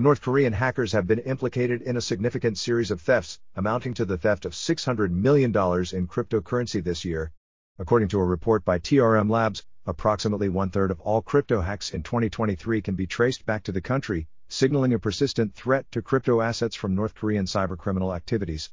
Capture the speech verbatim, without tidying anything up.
North Korean hackers have been implicated in a significant series of thefts, amounting to the theft of six hundred million dollars in cryptocurrency this year. According to a report by T R M Labs, approximately one-third of all crypto hacks in twenty twenty-three can be traced back to the country, signaling a persistent threat to crypto assets from North Korean cybercriminal activities.